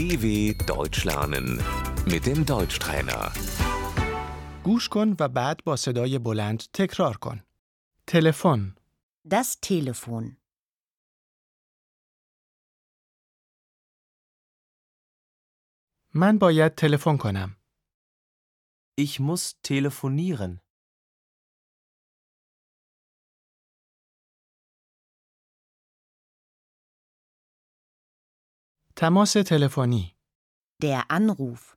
DW Deutsch lernen mit dem Deutschtrainer. گوش کن و بعد با صدای بلند تکرار کن. تلفن. Das Telefon. من باید تلفن کنم. Ich muss telefonieren. تماس تلفنی. Der Anruf.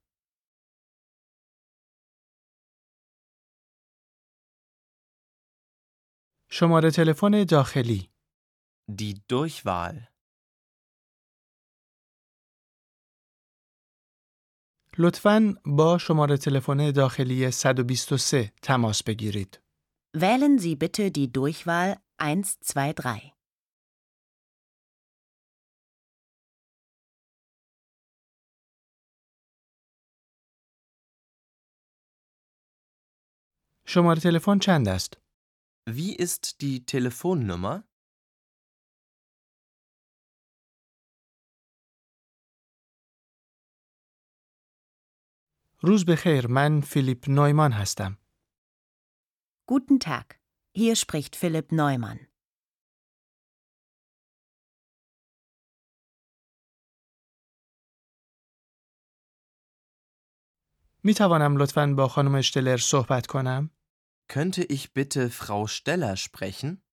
شماره تلفن داخلی. Die Durchwahl. لطفاً با شماره تلفن داخلی 123 تماس بگیرید. Wählen Sie bitte die Durchwahl 123. شماره تلفن چند است؟ Wie ist die Telefonnummer? روز بخیر، من فیلیپ نویمان هستم. Guten Tag, hier spricht Filip Neumann. می توانم لطفاً با خانم اشتلر صحبت کنم؟ Könnte ich bitte Frau Steller sprechen?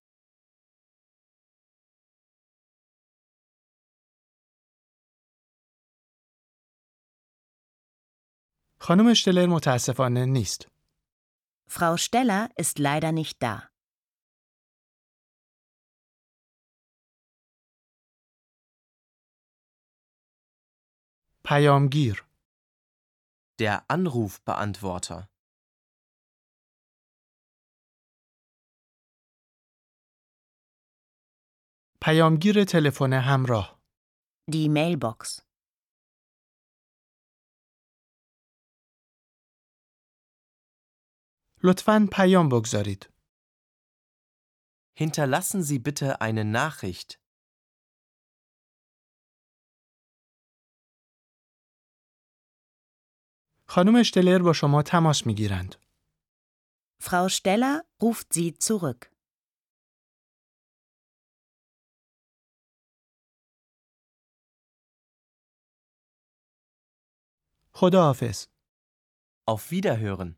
خانم اشتلر متاسفانه نیست. Frau Steller ist leider nicht da. پیامگیر. Der Anrufbeantworter. پیامگیر تلفن همراه. Die Mailbox. لطفاً پیام بگذارید. Hinterlassen Sie bitte eine Nachricht. خانم اشتلر با شما تماس می‌گیرند. Frau Steller ruft Sie zurück. خداحافظ. Auf Wiederhören.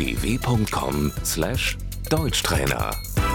dw.com/deutschtrainer